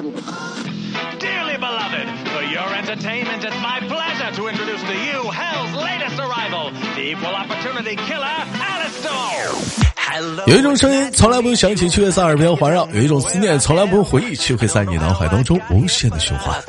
Dearly beloved, for your entertainment, it's my pleasure to introduce to you Hell's latest arrival, the equal opportunity killer, Alistair. 有一种声音从来不用响起，却会在耳边环绕；有一种思念从来不用回忆，却会在你脑海当中无限的循环。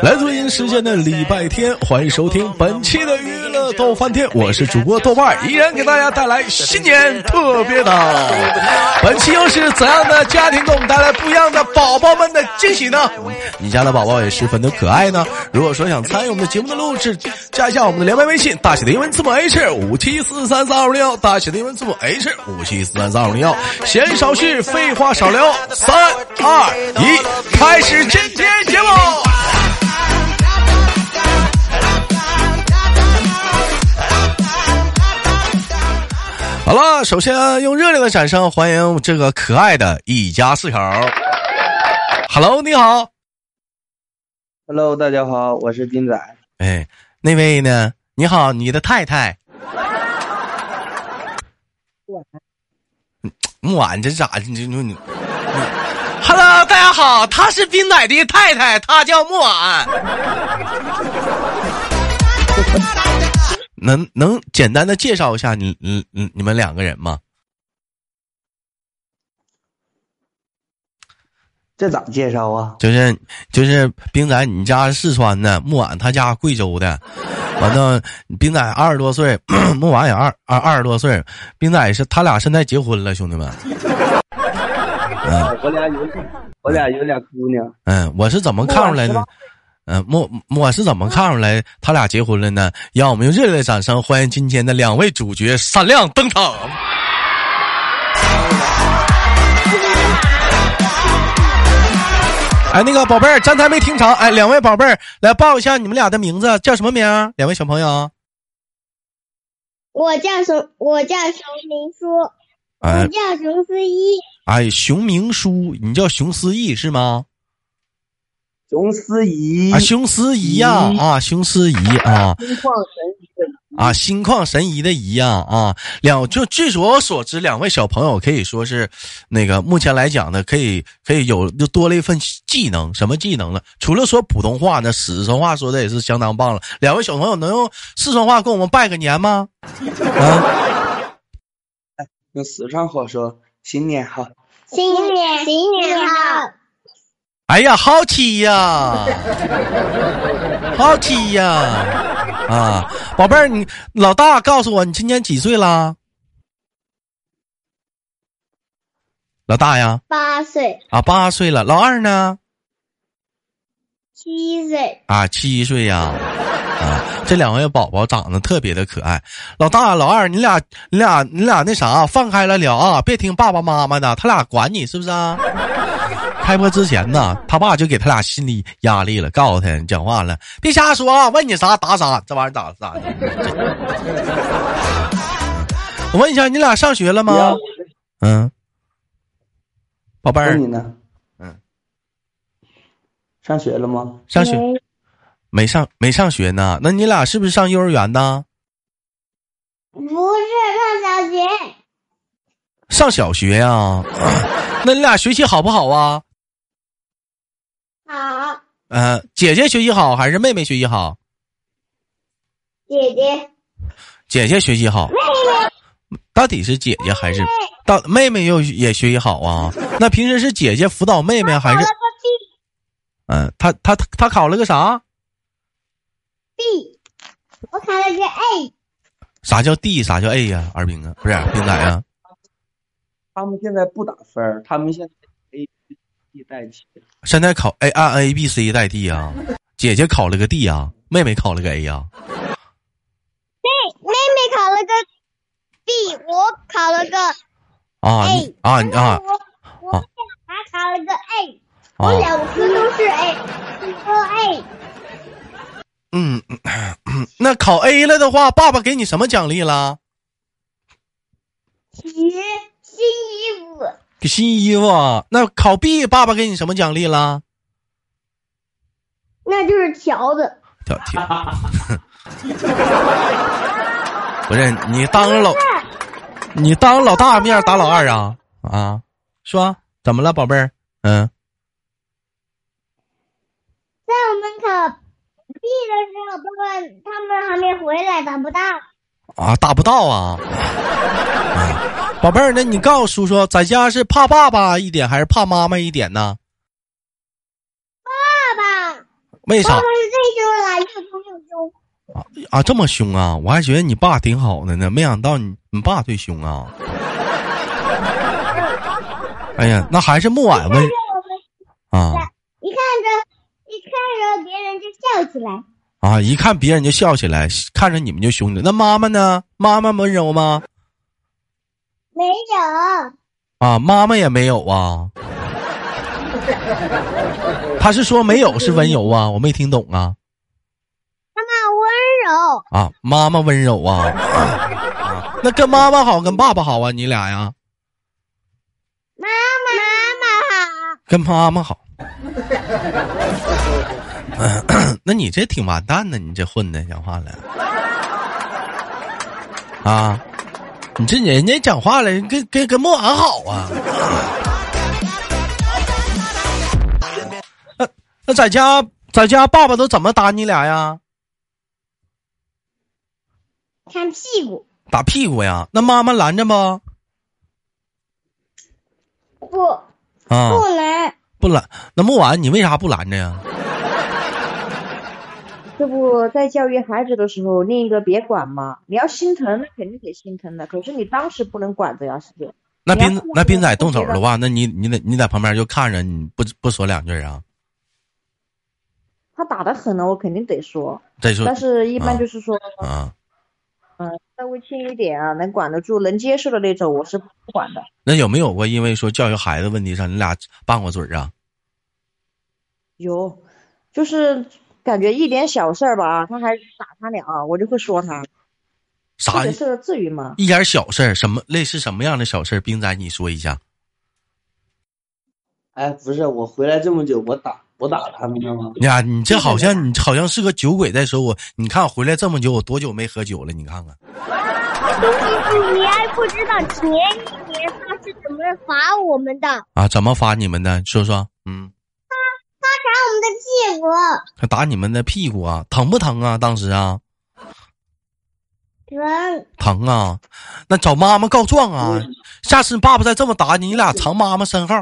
来自北京时间的礼拜天，欢迎收听本期的娱乐逗翻天，我是主播豆瓣，依然给大家带来新年特别档。本期又是怎样的家庭给我们带来不一样的宝宝们的惊喜呢？你家的宝宝也十分的可爱呢。如果说想参与我们的节目的录制，加一下我们的联麦微信，大写的英文字母 H5743320，大写的英文字母 H5743320，闲少叙，废话少聊，3、2、1，开始今天节目。好了，首先用热烈的掌声欢迎这个可爱的一家四口。Hello， 你好。Hello， 大家好，我是金仔。哎，那位呢？你好，你的太太。木婉，这咋？你 ，Hello， 大家好，她是冰仔的太太，她叫木婉。能简单的介绍一下你们两个人吗？这咋介绍啊？就是冰仔，你家四川的，木婉他家贵州的。完了，冰仔20多岁，木婉也二十多岁，冰仔是他俩现在结婚了，兄弟们。嗯，我俩有俩姑娘。嗯，我是怎么看出来呢？嗯，我是怎么看出来他俩结婚了呢？让我们用热烈的掌声欢迎今天的两位主角闪亮登场。哎，那个宝贝儿，刚才没听着。哎，两位宝贝儿，来报一下你们俩的名字，叫什么名儿？两位小朋友，我叫熊明书，哎、我叫熊思义。哎，熊明书，你叫熊思义是吗？熊思义啊，熊思义呀、啊，啊，熊思义啊，心旷神怡的怡啊，心旷神怡的怡呀、啊，啊，据我所知，两位小朋友可以说是那个目前来讲呢，可以有就多了一份技能，什么技能呢？除了说普通话呢，四川话说的也是相当棒了。两位小朋友能用四川话跟我们拜个年吗？啊，用四川话说新年好，新年好。哎呀，好奇呀，好奇呀！啊，宝贝儿，你老大告诉我，你今年几岁啦？老大呀，8岁啊，8岁了。老二呢？7岁啊，7岁呀！啊，这两位宝宝长得特别的可爱。老大、老二，你俩那啥，放开了聊啊，别听爸爸妈妈的，他俩管你是不是啊？开播之前呢，他爸就给他俩心理压力了，告诉他讲话了，别瞎说啊，问你啥打啥，这玩意儿咋的？我问一下，你俩上学了吗？嗯，宝贝儿，你呢？嗯，上学了吗？上学没上学呢？那你俩是不是上幼儿园呢？不是，上小学。上小学呀、啊？那你俩学习好不好啊？好。姐姐学习好还是妹妹学习好？姐姐学习好。妹妹到底是姐姐还是到妹妹也学习好啊？那平时是姐姐辅导妹妹还是？他考了个啥 ？B， 我考了个 A。啥叫 D？ 啥叫 A 呀、啊？二兵啊，不是兵仔啊。他们现在不打分，他们现在 A B C 代替。现在考 A 按 A B C 代替啊！姐姐考了个 D 啊，妹妹考了个 A 啊。对，妹妹考了个 B， 我考了个 A 啊！我俩考了个 A，、啊、我两次都是 A， 都 A。那考 A 了的话，爸爸给你什么奖励了？新衣服，给新衣服、啊。那考 B， 爸爸给你什么奖励了？那就是条子。条。不是你当老大面打老二啊啊！说怎么了，宝贝儿？嗯，的时候，爸爸他们还没回来，打不到。啊，打不到啊！宝贝儿，那你告诉叔叔，在家是怕爸爸一点还是怕妈妈一点呢？爸爸。为啥？爸爸是最凶了，又凶又凶。啊，这么凶啊！我还觉得你爸挺好的呢，没想到你爸最凶啊！哎呀，那还是木婉温啊！一看着别人就笑起来啊！一看别人就笑起来，看着你们就凶着。那妈妈呢？妈妈温柔吗？没有啊，妈妈也没有啊。他是说没有是温柔啊？我没听懂啊。啊，妈妈温柔啊！那跟妈妈好，跟爸爸好啊？你俩呀？妈妈好，跟妈妈好。那你这挺完蛋的，你这混的讲话了啊！你这人家讲话了，跟莫安好啊！那在家，爸爸都怎么打你俩呀？看屁股，打屁股呀？那妈妈拦着吗？不，啊，不拦，不拦。那木婉，你为啥不拦着呀？这不在教育孩子的时候，另一个别管吗？你要心疼，那肯定得心疼的。可是你当时不能管着呀，是不是？那斌仔动手的话，那你在旁边就看着，你不说两句啊？他打得狠了，我肯定得说。得说，但是一般就是说啊。稍微轻一点啊，能管得住能接受的那种我是不管的。那有没有过因为说教育孩子问题上你俩拌过嘴啊？有，就是感觉一点小事儿吧，他还打他俩，我就会说他啥事，至于吗？一点小事儿，什么类似什么样的小事？冰仔你说一下。哎，不是，我回来这么久，我打他们了吗？呀，你好像是个酒鬼在说我。你看回来这么久，我多久没喝酒了？你看看。你还不知道前一年他是怎么罚我们的啊？怎么罚你们的？说说，嗯。他打我们的屁股。他打你们的屁股啊？疼不疼啊？当时啊。疼啊！那找妈妈告状啊！下次爸爸再这么打你，你俩藏妈妈身后。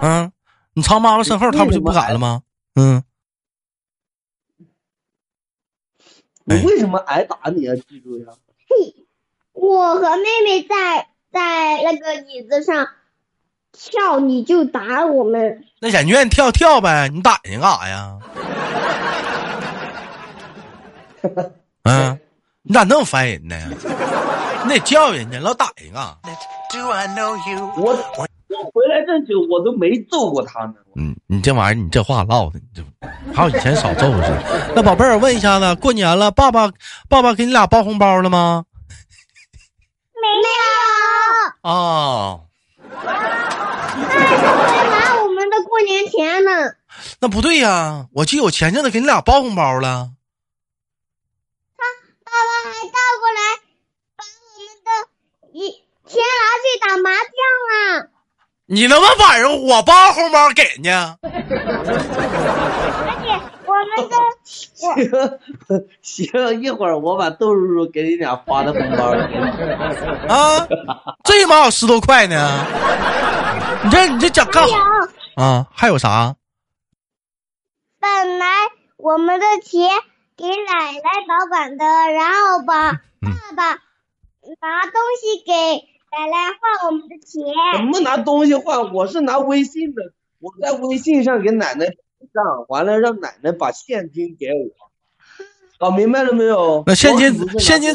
嗯，你藏妈妈身后，他不就不敢了吗？嗯。你为什么挨打你啊？记住呀！嘿，我和妹妹在那个椅子上跳，你就打我们。那演员跳呗，你打人干啥呀？嗯，你咋那么烦人呢？你得叫人家，老打人啊！我回来这久，我都没揍过他呢。嗯，你这玩意儿，你这话唠的，你这还有以前少揍是？那宝贝儿，问一下子，过年了，爸爸给你俩包红包了吗？没有。哦。那拿我们的过年钱呢？那不对呀，我记得我前阵子给你俩包红包了。爸爸还倒过来把我们的钱拿去打麻将了。你能不能把人我包红包给人家？而且我们的行，一会儿我把豆叔叔给你俩发的红包啊，这妈有10多块呢。你这讲干啥啊？还有啥？本来我们的钱。给奶奶保管的，然后把爸爸拿东西给奶奶换我们的钱。怎么拿东西换？我是拿微信的，我在微信上给奶奶账，完了让奶奶把现金给我。搞明白了没有？那现金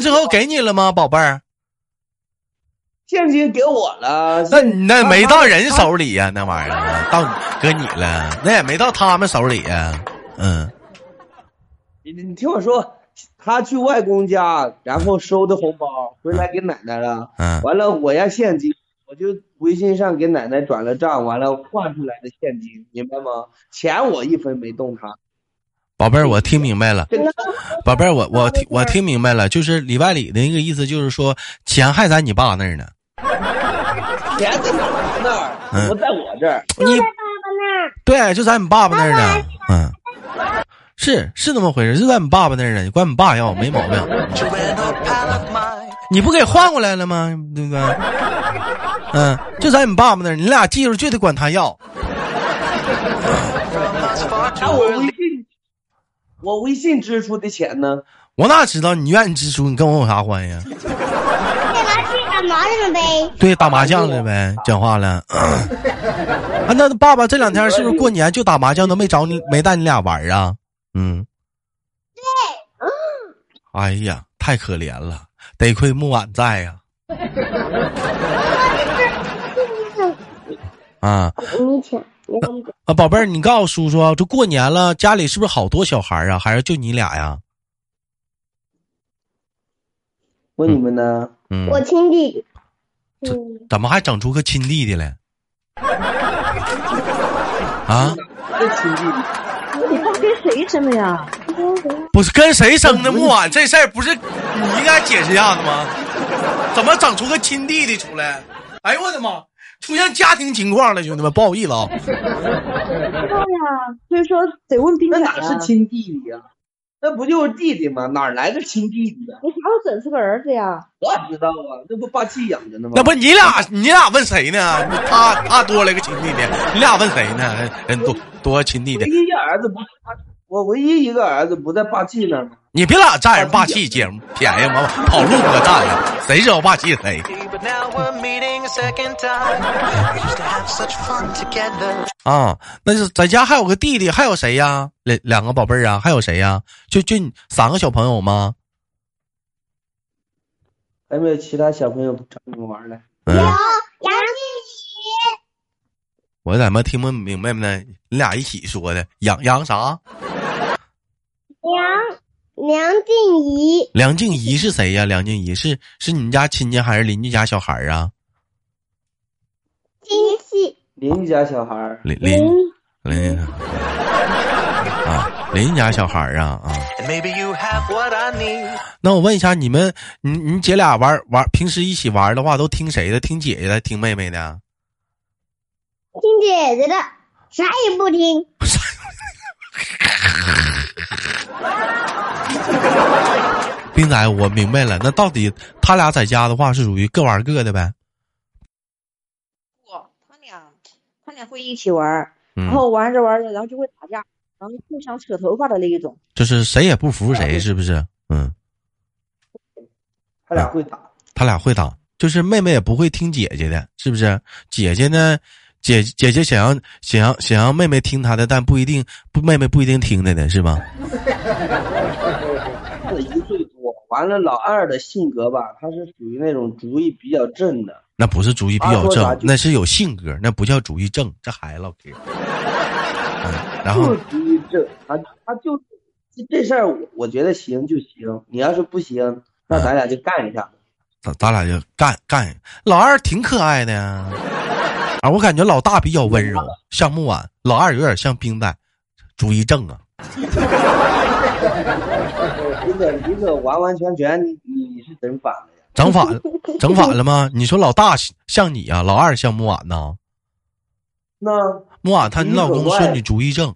之后给你了吗，宝贝儿？现金给我了。那你那没到人手里呀、啊，那玩意儿到搁你了，那也没到他们手里呀、啊，嗯。你听我说，他去外公家，然后收的红包回来给奶奶了。嗯，完了我要现金，我就微信上给奶奶转了账，完了换出来的现金，明白吗？钱我一分没动他。宝贝儿，我听明白了。宝贝儿，我听明白了，就是里外里的那个意思，就是说钱还在你爸那儿呢。钱在你爸那儿，不在我这儿。你。对，就在你爸爸那儿呢。嗯，是那么回事，就在你爸爸那儿呢。你管你爸要没毛病，你不给换过来了吗？对不对？嗯，就在你爸爸那儿，你俩记住就得管他要。我微信支出的钱呢？我哪知道你愿意支出，你跟我有啥关系？打麻将呗，对，打麻将了呗，讲话了。啊，那爸爸这两天是不是过年就打麻将都没找你，没带你俩玩啊？嗯，对。哎呀，太可怜了，得亏木婉在呀。啊。啊，宝贝儿，你告诉叔叔，这过年了，家里是不是好多小孩啊？还是就你俩呀？问你们呢？嗯，我亲弟，怎么还整出个亲弟弟来？啊？亲弟弟，你跟谁生的呀？不是跟谁生的？木婉，这事儿不是你应该解释一下的吗？怎么整出个亲弟弟出来？哎呦我的妈！出现家庭情况了，兄弟们，不好意思啊。对呀，所以说得问弟弟。那哪是亲弟弟呀？那不就是弟弟吗？哪来的亲弟弟啊？你啥时候整出个儿子呀？我也不知道啊，那不霸气养着呢吗？那不你俩问谁呢？他多了一个亲弟弟，你俩问谁呢？人多亲弟弟。我唯一一个儿子不在霸气那儿吗？你别老占人霸气姐便宜嘛，跑路不可占了，谁知道霸气谁？啊，那就在家还有个弟弟，还有谁呀？两个宝贝儿啊，还有谁呀？就三个小朋友吗？还没有其他小朋友找你们玩来？有杨弟弟。我怎么听不明白呢？你俩一起说的，杨啥？梁静怡。梁静怡是谁呀？梁静怡是你们家亲戚还是邻居家小孩啊？亲戚。邻居家小孩。邻居。啊，邻居家小孩啊。那我问一下，你姐俩玩，平时一起玩的话，都听谁的？听姐姐的？听妹妹的？听姐姐的，啥也不听。冰仔，我明白了，那到底他俩在家的话是属于各玩各的呗？不，他俩会一起玩，然后玩着玩着，然后就会打架，然后互相扯头发的那一种。就是谁也不服谁，是不是？嗯。他俩会打，就是妹妹也不会听姐姐的，是不是？姐姐呢？姐姐想让妹妹听她的，但妹妹不一定听她的，是吧？一岁多，完了老二的性格吧，他是属于那种主意比较正的。那不是主意比较正，那是有性格，那不叫主意正，这孩子老给。然后就是主意正，他就这事儿，我觉得行就行，你要是不行，那咱俩就干一下。咱俩就干，老二挺可爱的呀。啊，我感觉老大比较温柔，像木婉；老二有点像冰蛋，主意正啊。你可完全，你是整反了呀？整反了吗？你说老大像你啊，老二像木婉呢？那木婉你老公说你主意正。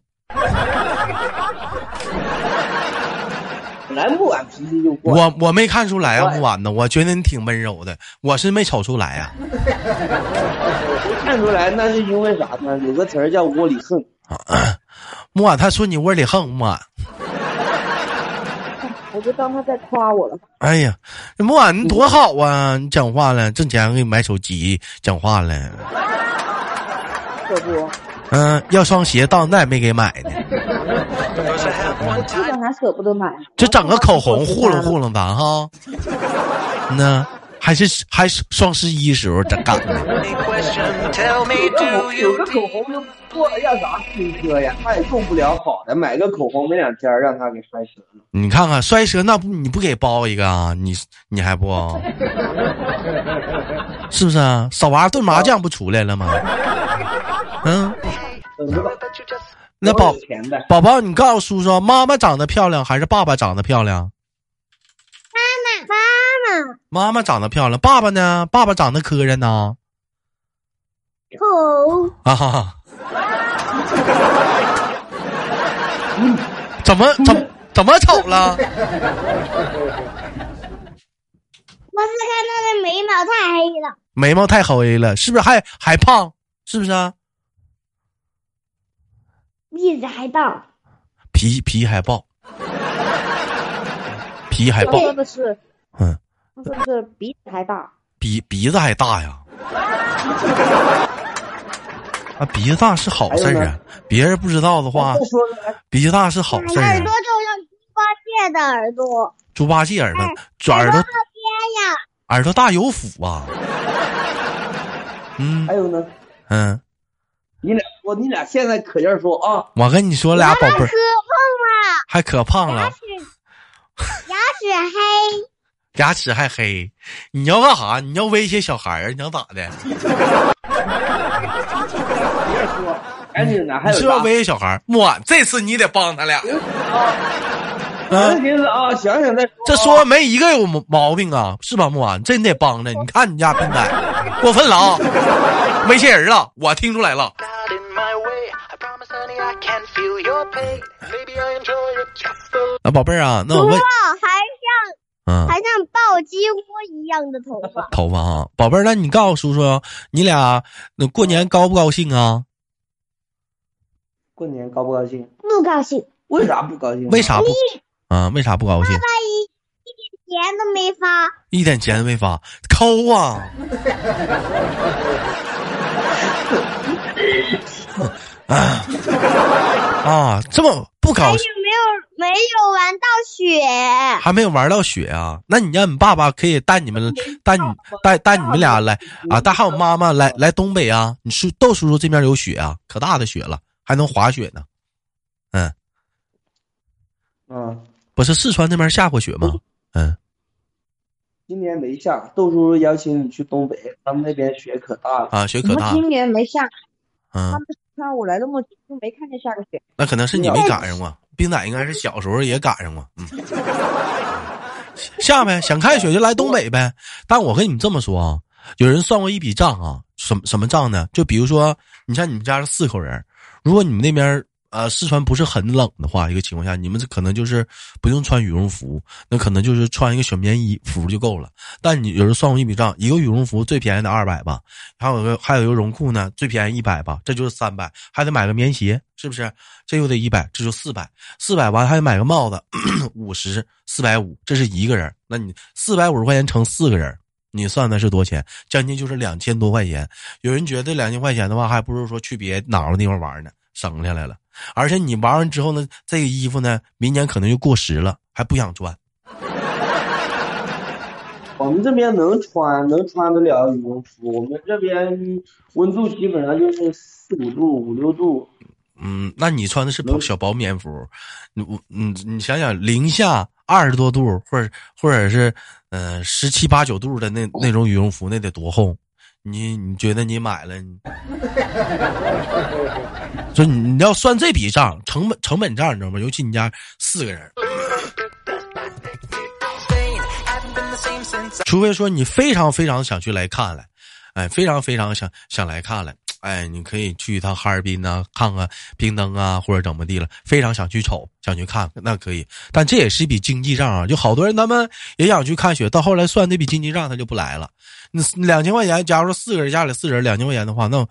本来木婉脾气就过。我没看出来啊，木婉呢，我觉得你挺温柔的，我是没瞅出来啊。看出来那是因为啥呢？有个词儿叫窝里横。木婉他说你窝里横，木婉。我就当他在夸我了。哎呀，木婉你多好啊！你讲话了，挣钱给你买手机，讲话了。可不。嗯，要双鞋到那也没给买呢。基本上舍不得买。这整个口红糊弄咱哈。那还是双十一时候整干的。有个口红就做了要啥拼车呀？他也用不了好的，买个口红没两天让他给摔折了。你看看摔折那不你不给包一个啊？你还不？是不是啊？少玩炖麻将不出来了吗？嗯。那宝宝，你告诉叔叔，妈妈长得漂亮还是爸爸长得漂亮？妈妈长得漂亮，爸爸呢？爸爸长得磕碜呢。丑啊！嗯、怎么丑了？我是看他的眉毛太黑了，眉毛太黑了，是不是还胖？是不是啊？鼻子还爆，皮还爆，皮还爆，不是，嗯，不是鼻子还大，鼻子还大呀？啊，鼻子大是好事啊，别人不知道的话，鼻子大是好事啊。耳朵就像猪八戒的耳朵，猪八戒耳朵，耳朵大边呀，耳朵大有福啊。嗯，还有呢，嗯。你俩现在可劲儿说啊！我跟你说，俩宝贝儿可胖了，还可胖了，牙齿黑，牙齿还黑。你要干啥？你要威胁小孩儿？你想咋的？别说，赶紧的，还有要威胁小孩儿？我这次你得帮他俩。嗯，啊，想想再说，这说没一个有毛病啊，是吧？木婉，这你得帮着。你看你家平仔过分了啊，威胁人了，我听出来了。啊，宝贝儿啊，那我问，还像暴击窝一样的头发啊，宝贝儿，那你告诉叔叔，你俩过年高不高兴啊？过年高不高兴？不高兴。为啥不高兴？为啥不高兴？爸爸一点钱都没发，一点钱都没发，抠啊！啊，这么不高兴？没有玩到雪，还没有玩到雪啊？那你让你爸爸可以带你们俩来啊，带还有妈妈来东北啊？你叔叔这边有雪啊，可大的雪了，还能滑雪呢。嗯，嗯，不是四川那边下过雪吗？嗯，今年没下。豆叔邀请你去东北，他们那边雪可大了啊，雪可大了。今年没下。嗯，他们看我来的目的就没看见下个雪，那可能是你没赶上过，冰仔应该是小时候也赶上过。嗯，下呗，想看雪就来东北呗。但我跟你们这么说啊，有人算过一笔账啊，什么账呢？就比如说，你像你们家是4口人，如果你们那边四川不是很冷的话，一个情况下，你们可能就是不用穿羽绒服，那可能就是穿一个小棉衣服就够了。但你有人算过一笔账，一个羽绒服最便宜的200吧，还有一个绒裤呢，最便宜100吧，这就是300，还得买个棉鞋，是不是？这又得100，这就400完还得买个帽子50，450，这是一个人。那你450块钱乘4个人，你算的是多少钱？将近就是2000多块钱。有人觉得2000块钱的话，还不如说去别哪个地方玩呢，省下来了。而且你玩完之后呢，这个衣服呢，明年可能就过时了，还不想穿。我们这边能穿得了羽绒服，我们这边温度基本上就是4-5度、5-6度。嗯，那你穿的是小薄棉服，你想想0下20多度，或者是17、18、9度的那种羽绒服，那得多厚？你觉得你买了？所以你要算这笔账，成本账，你知道吗？尤其你家4个人，除非说你非常非常想去来看来，哎，非常非常想来看来，哎，你可以去一趟哈尔滨啊，看看冰灯啊，或者怎么地了，非常想去瞅，想去看，那可以。但这也是一笔经济账啊，就好多人他们也想去看雪，到后来算这笔经济账，他就不来了。那2000块钱，假如说4个人家里4人2000块钱的话，那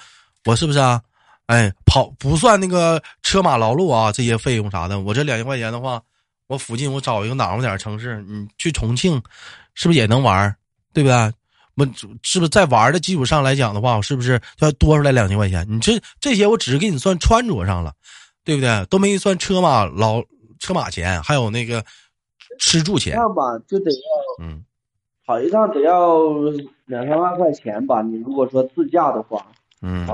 我是不是啊？哎，不算那个车马劳碌啊，这些费用啥的。我这2000块钱的话，我附近我找一个暖和点城市，你去重庆，是不是也能玩？对不对？我是不是在玩的基础上来讲的话，我是不是就要多出来2000块钱？你这些我只是给你算穿着上了，对不对？都没算车马钱，还有那个吃住钱。那吧，就得要跑一趟得要2-3万块钱吧。你如果说自驾的话，嗯，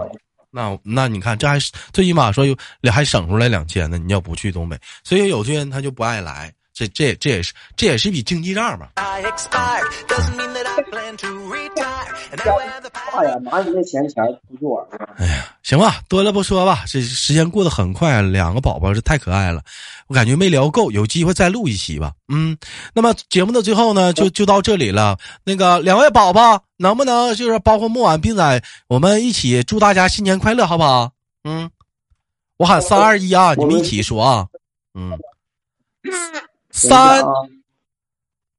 那你看，这还最起码说还省出来2000呢。你要不去东北，所以有些人他就不爱来。这也是笔经济账嘛。哎呀，拿你那钱不去玩了。哎呀，行吧，多了不说吧，这时间过得很快，2个宝宝是太可爱了，我感觉没聊够，有机会再录一期吧。嗯，那么节目的最后呢，就到这里了。那个2位宝宝，能不能就是包括木婉、冰仔，我们一起祝大家新年快乐，好不好？嗯。我喊3、2、1啊，你们一起说啊。嗯，3、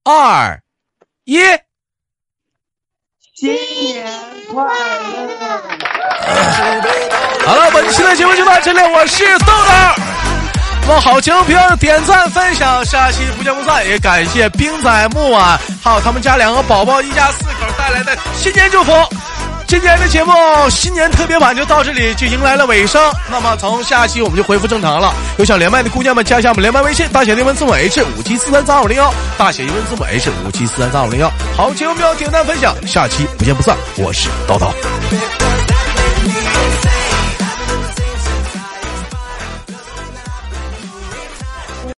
2、1，新年快乐！好了，本期的节目就到这里，我是豆豆。做好情评点赞分享，下期不见不散。也感谢冰仔木啊，还有他们家2个宝宝一家4口带来的新年祝福。今天的节目新年特别版就到这里就迎来了尾声，那么从下期我们就恢复正常了。有想连麦的姑娘们加一下我们连麦微信，大写英文字母 H57433501，大写英文字母 H57433501。好节目要点赞分享，下期不见不散。我是叨叨。